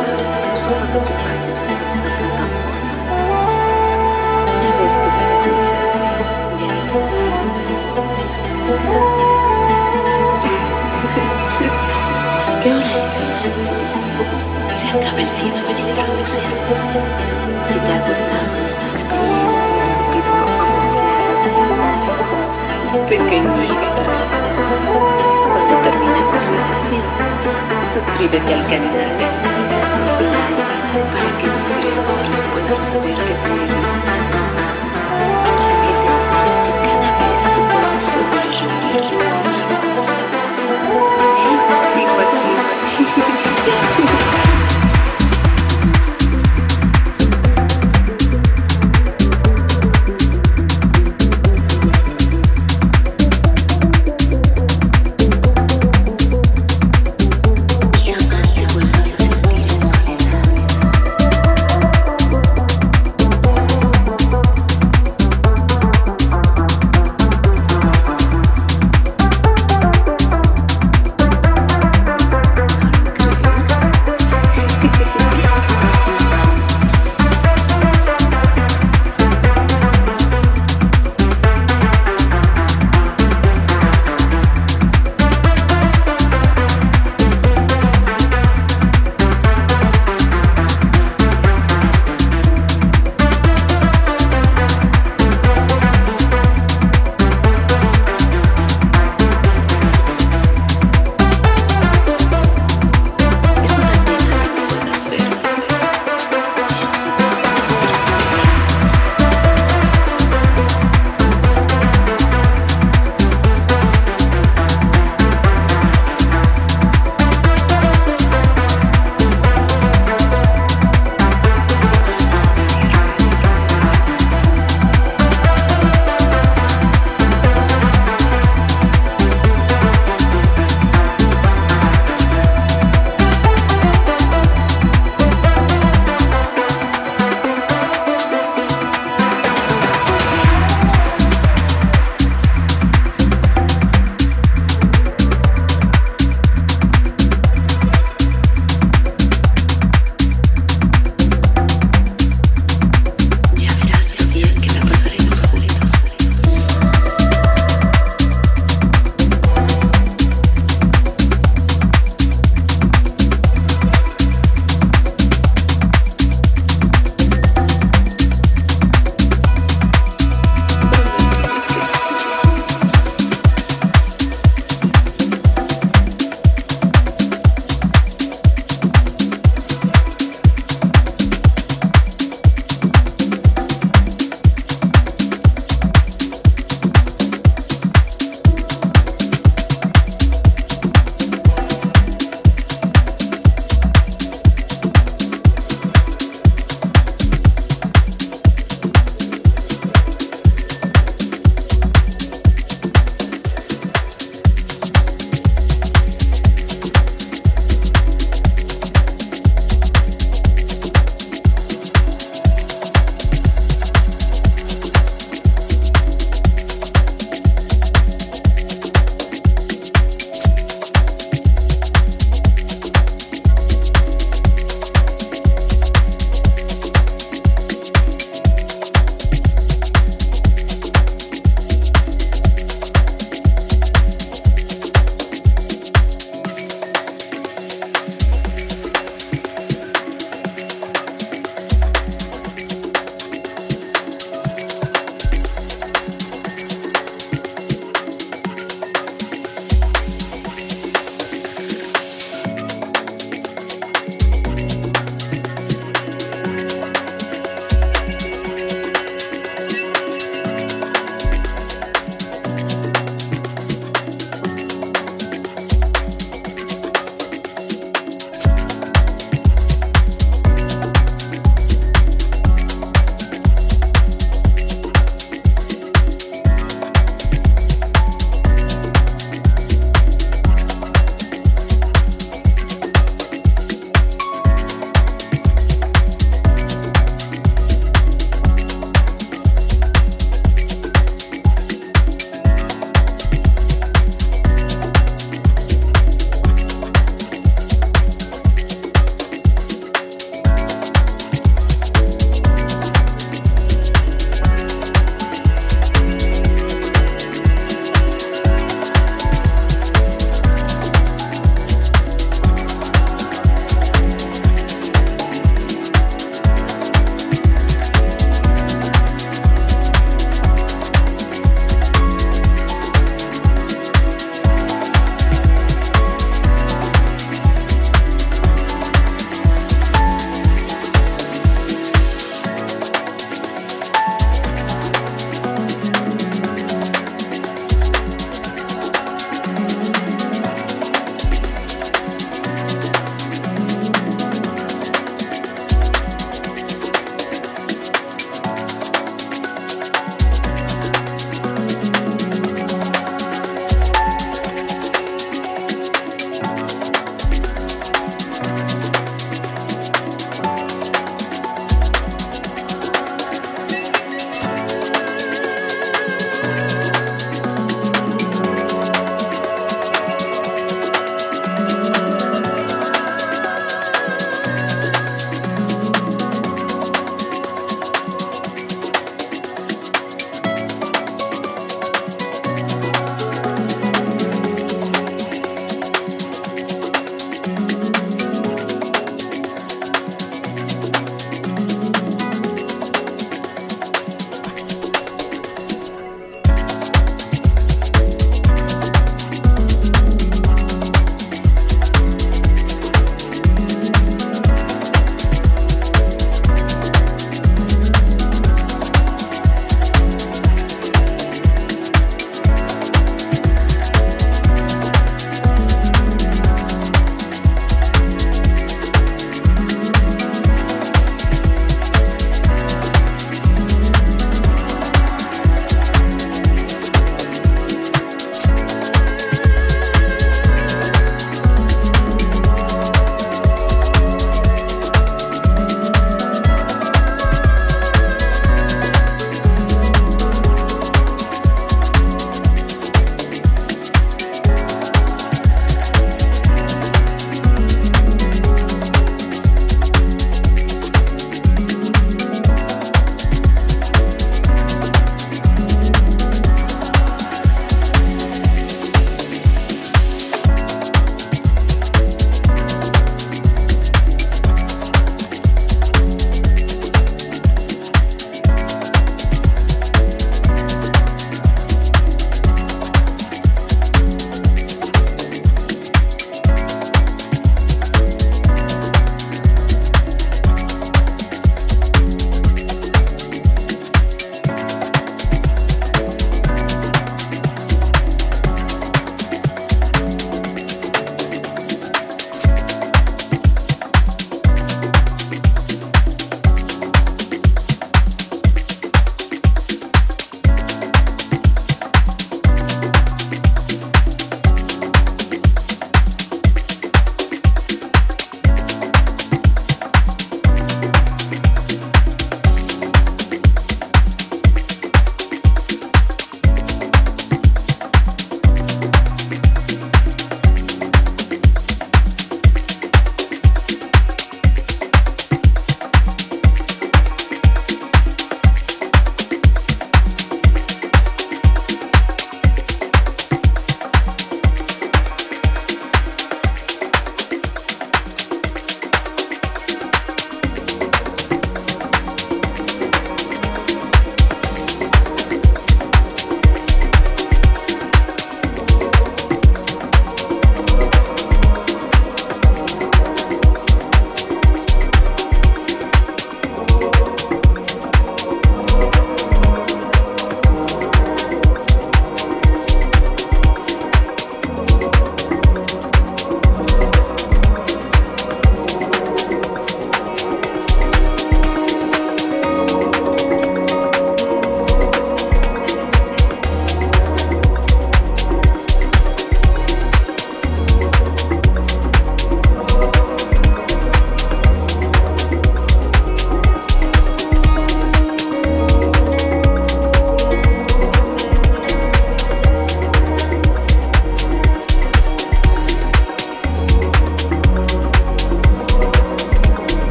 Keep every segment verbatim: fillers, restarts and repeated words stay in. Si te ha gustado esta experiencia, pido por favor que hagas una cosa pequeñita. Cuando terminemos la sesión, suscríbete al canal y danos like para que los creadores puedan saber que te gustamos, para que te enteres de cada vez que podemos volver a reunirnos. ¡Hey, sigo aquí!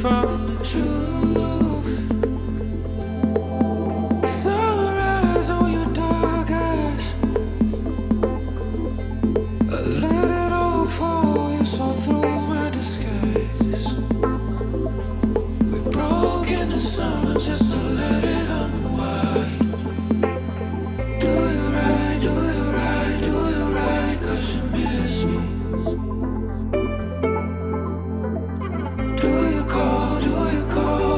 from the truth. Sunrise on your dark eyes, I let it all fall. You saw through my disguise. We broke in the summer just to let it unwind. Do you right, do you right, do you right, 'cause you miss me. Do you call, do you call?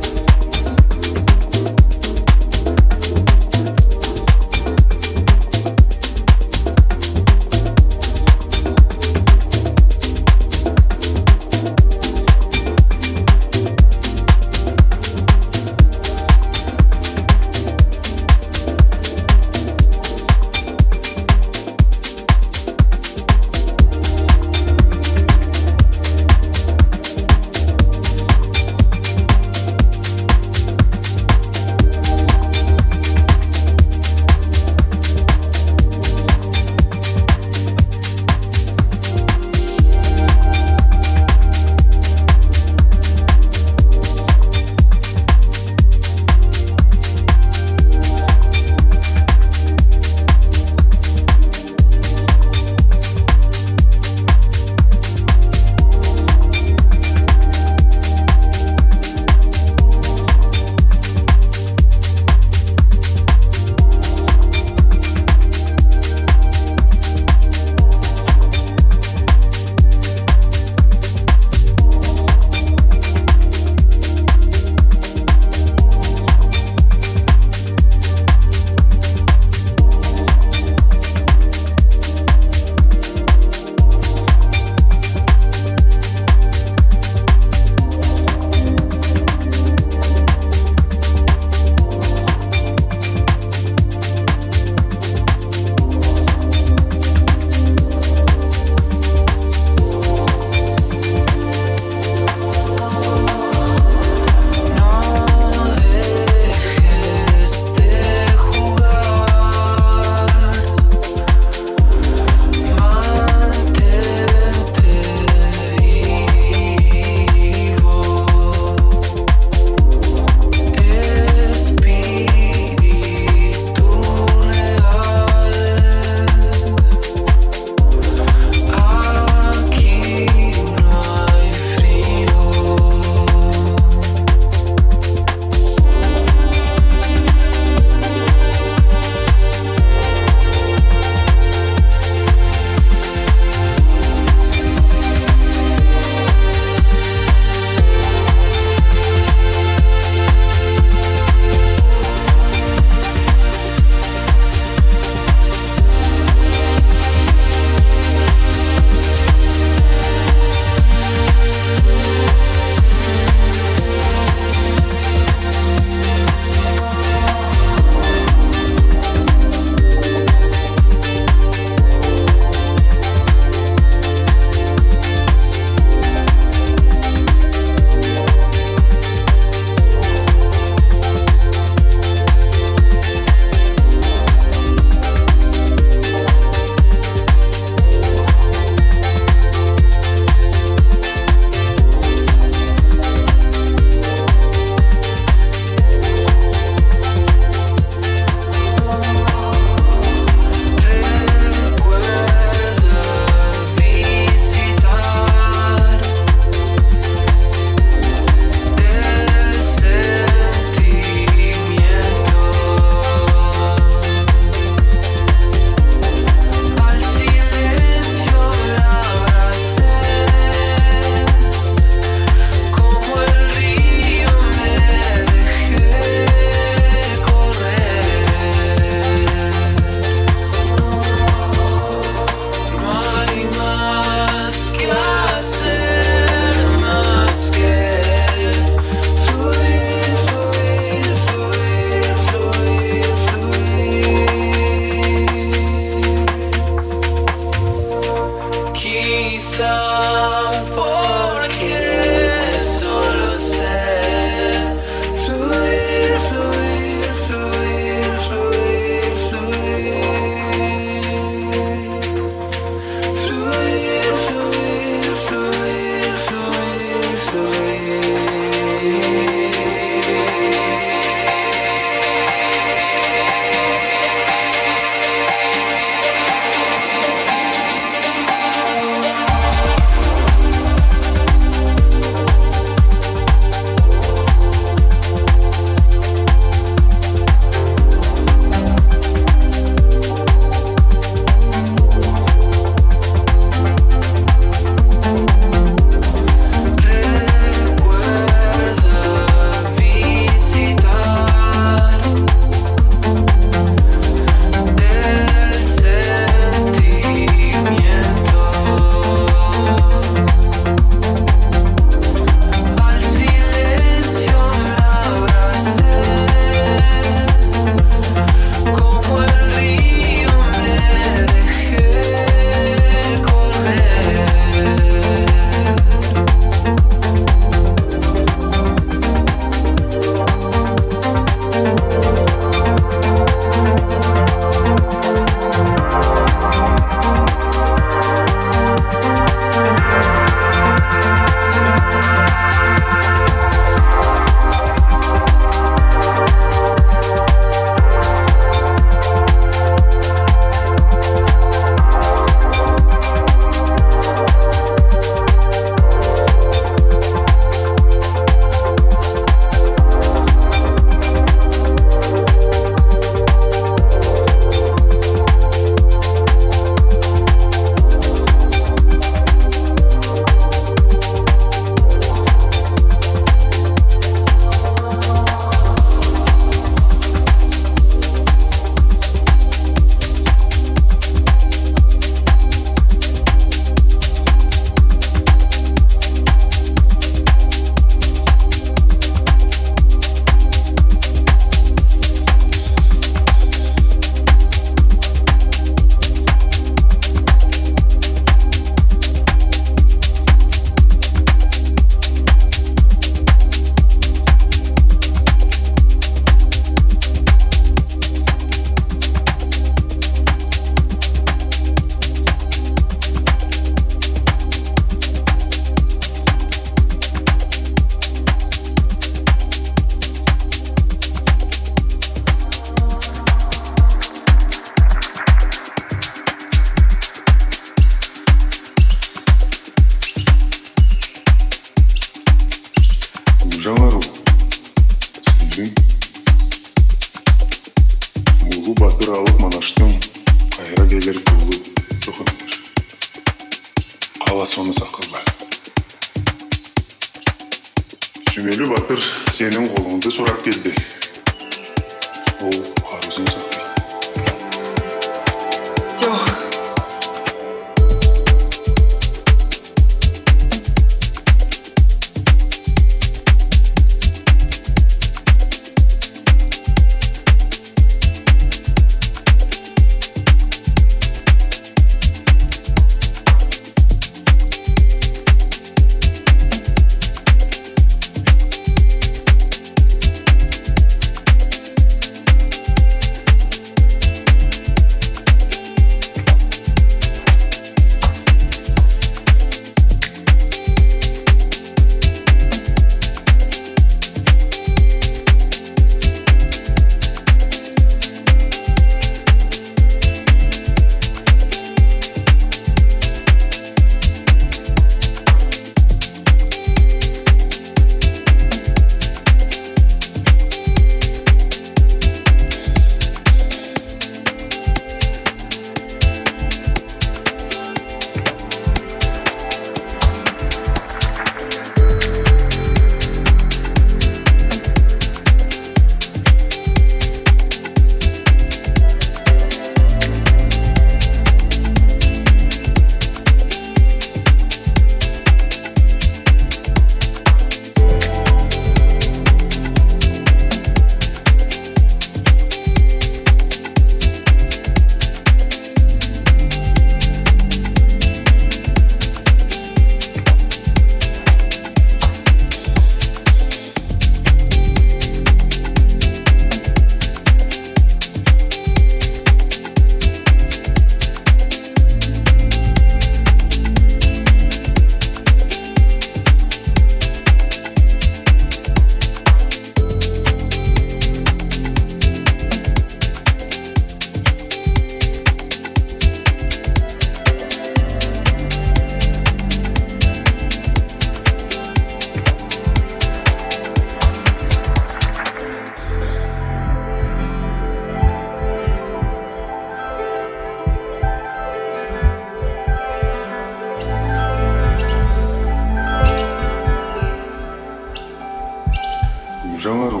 Джавару.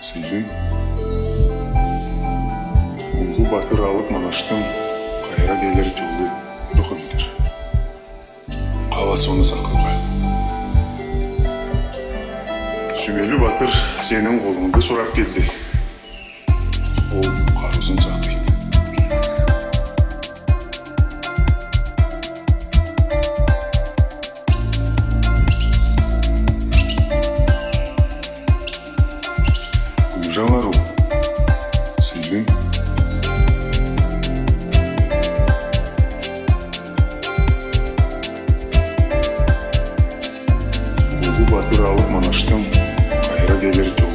Сиди. Улгу батыр алып манаштың қайра келер жолы документер. Қала соны сақылға. Сүбелі батыр сенің қолыңды сұрап келді. Ол қарызын сақтайды. Джавару. Сиди. Улгу батыр алып манаштың қайра келер жолы документер.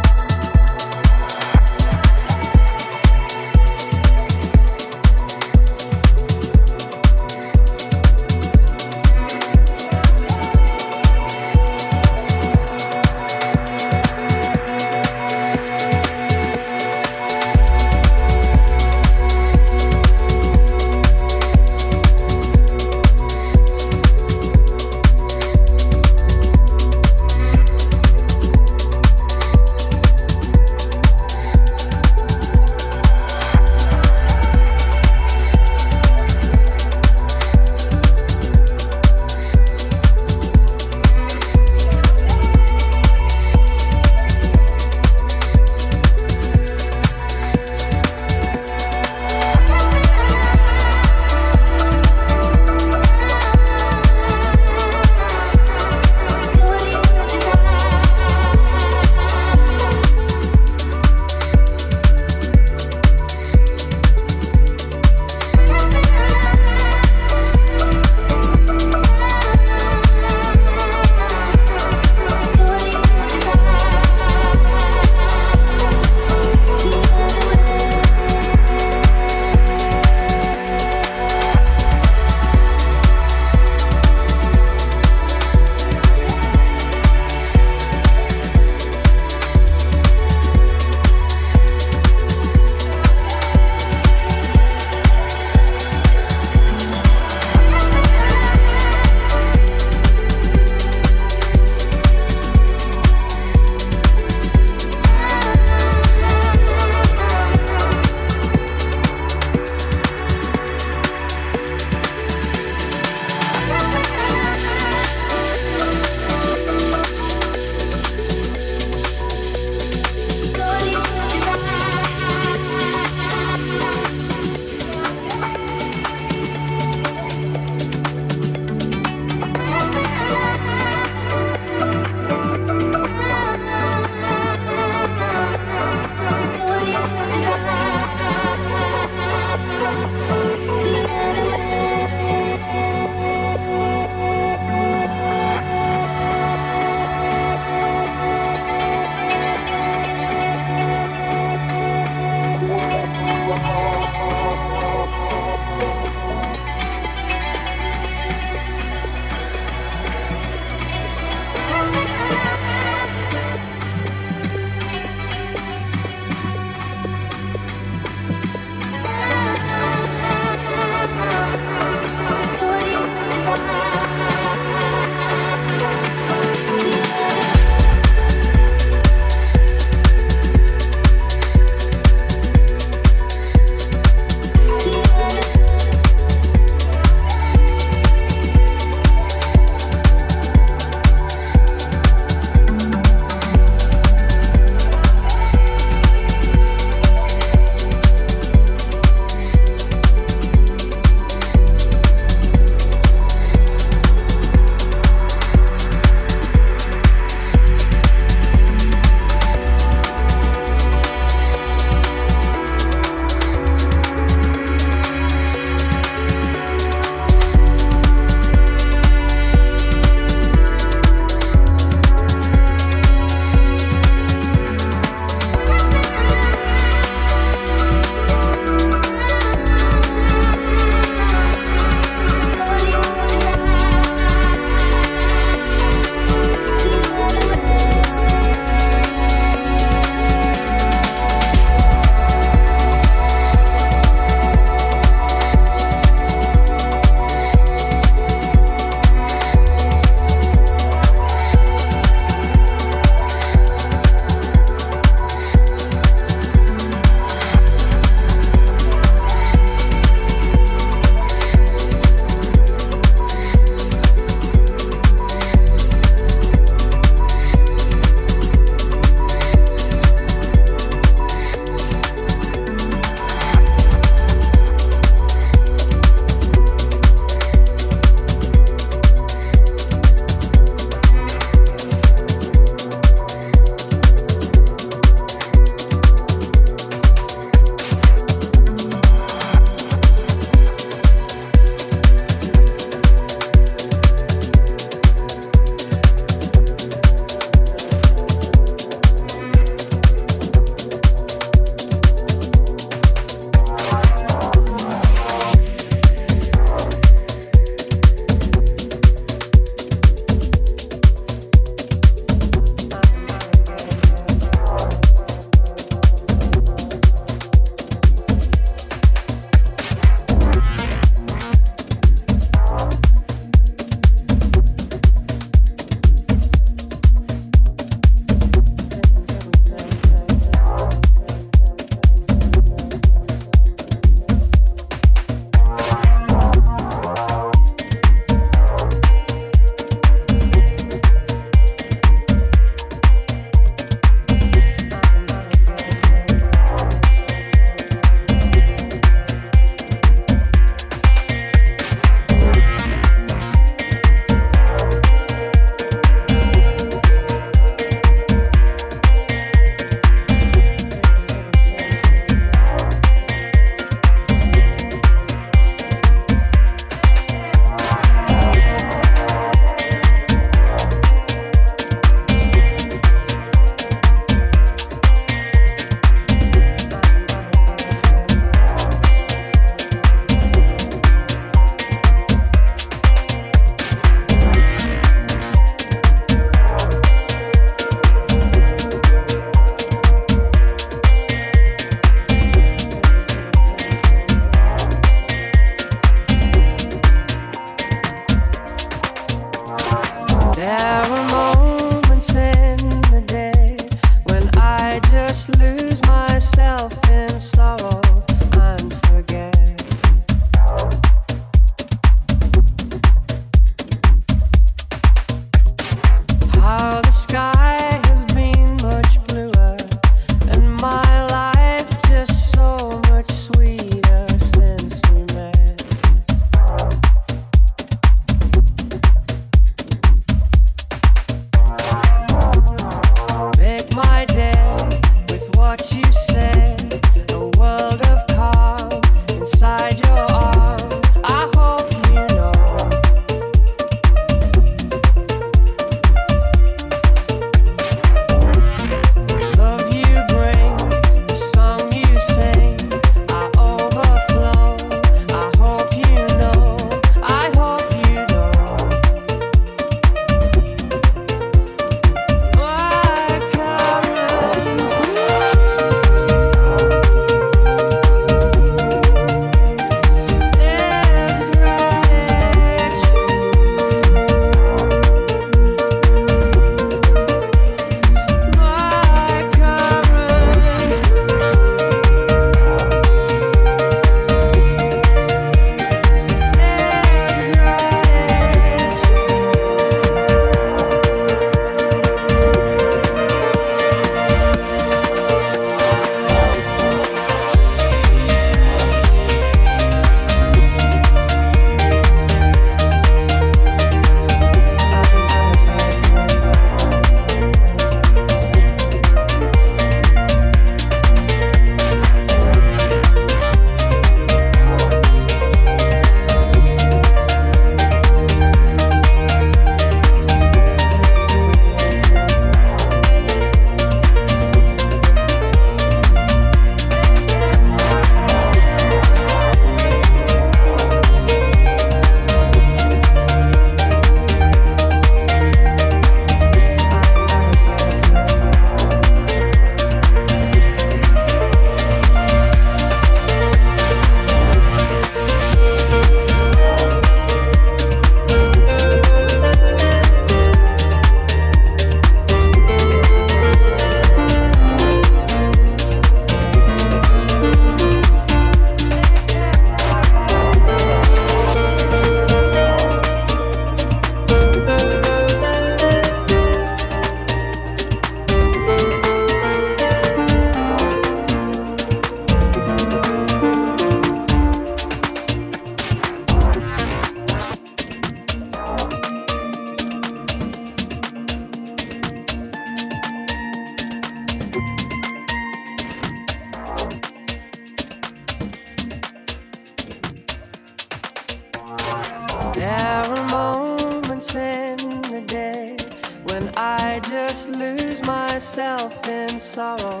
There are moments in the day when I just lose myself in sorrow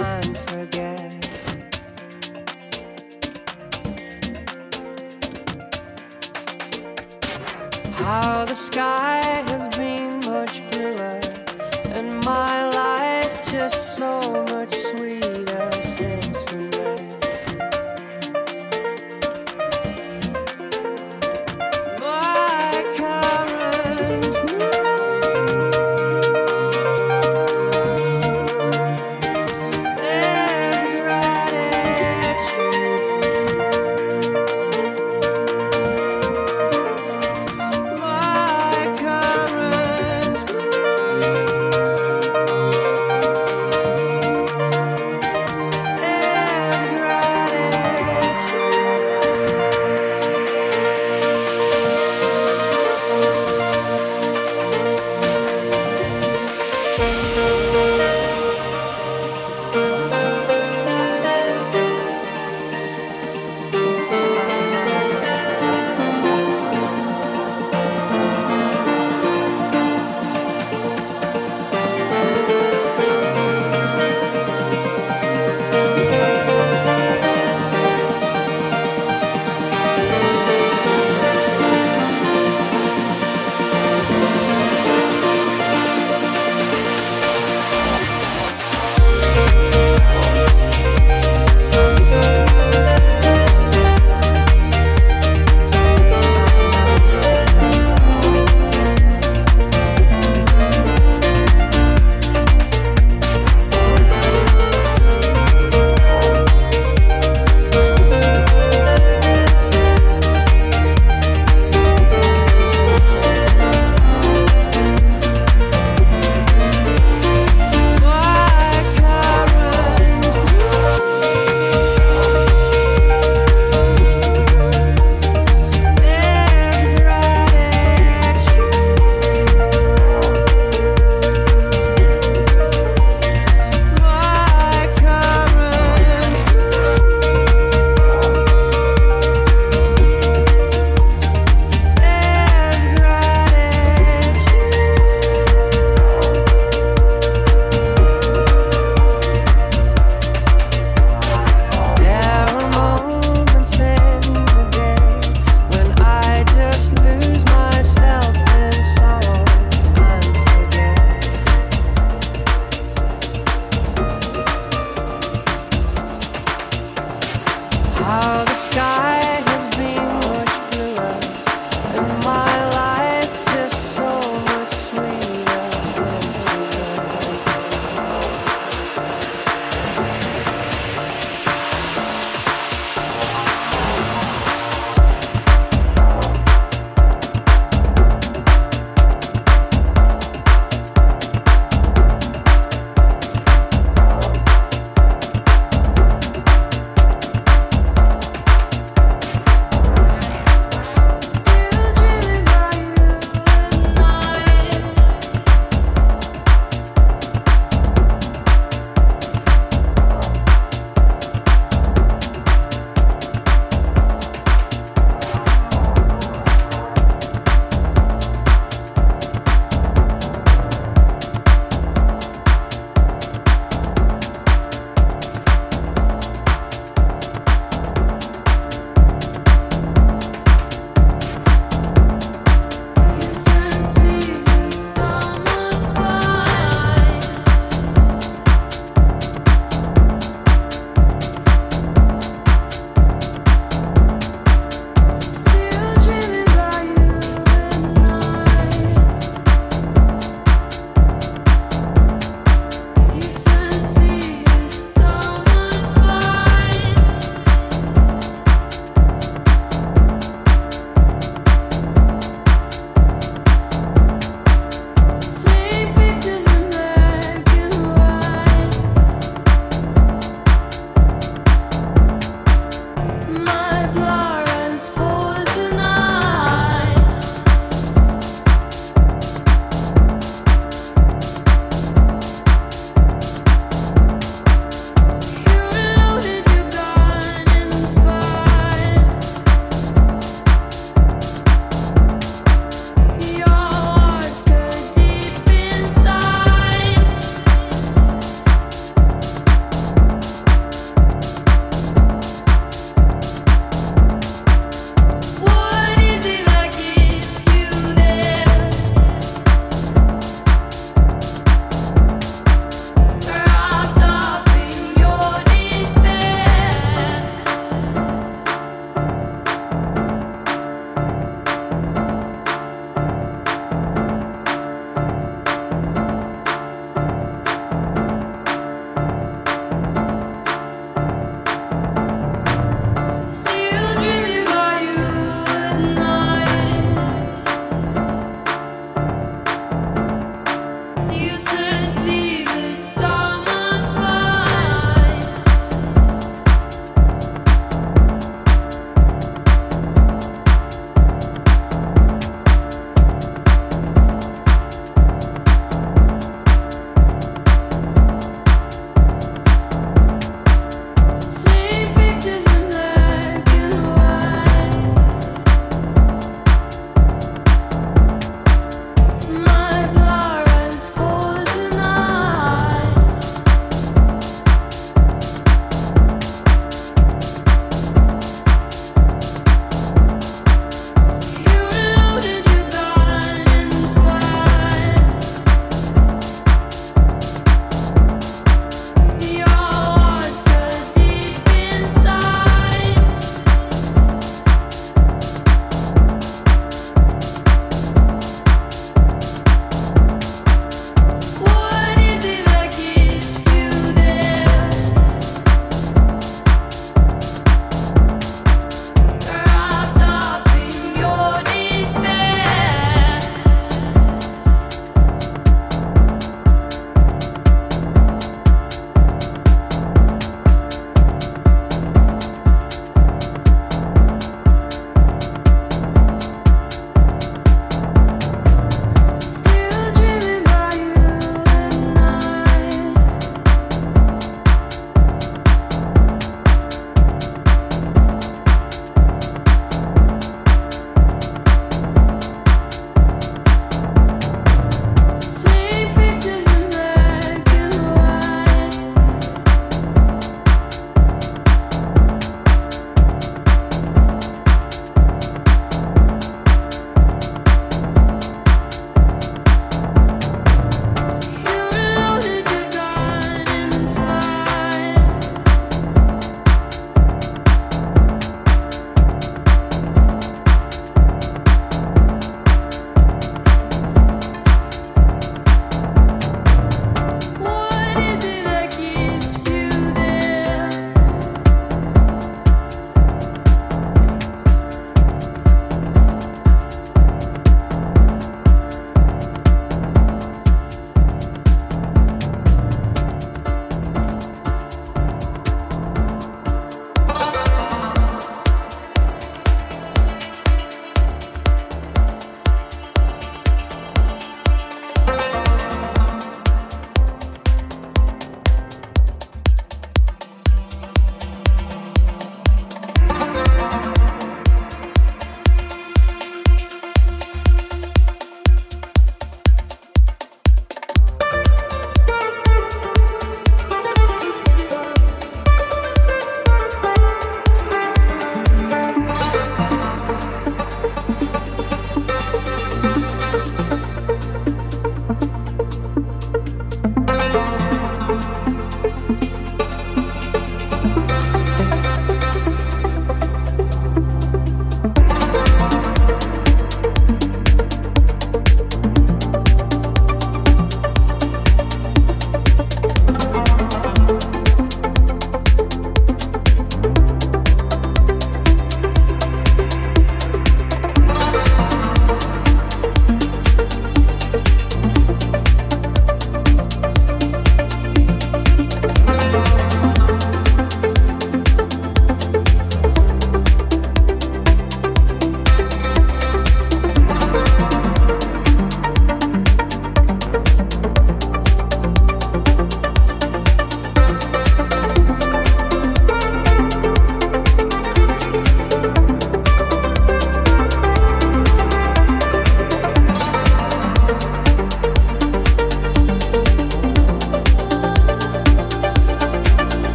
and forget. How the sky has been much bluer and my life just so much sweeter since we met. My current moon is gratitude. My current moon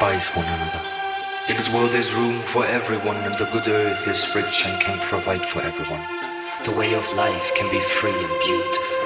despise one another. In this world there's room for everyone, and the good earth is rich and can provide for everyone. The way of life can be free and beautiful.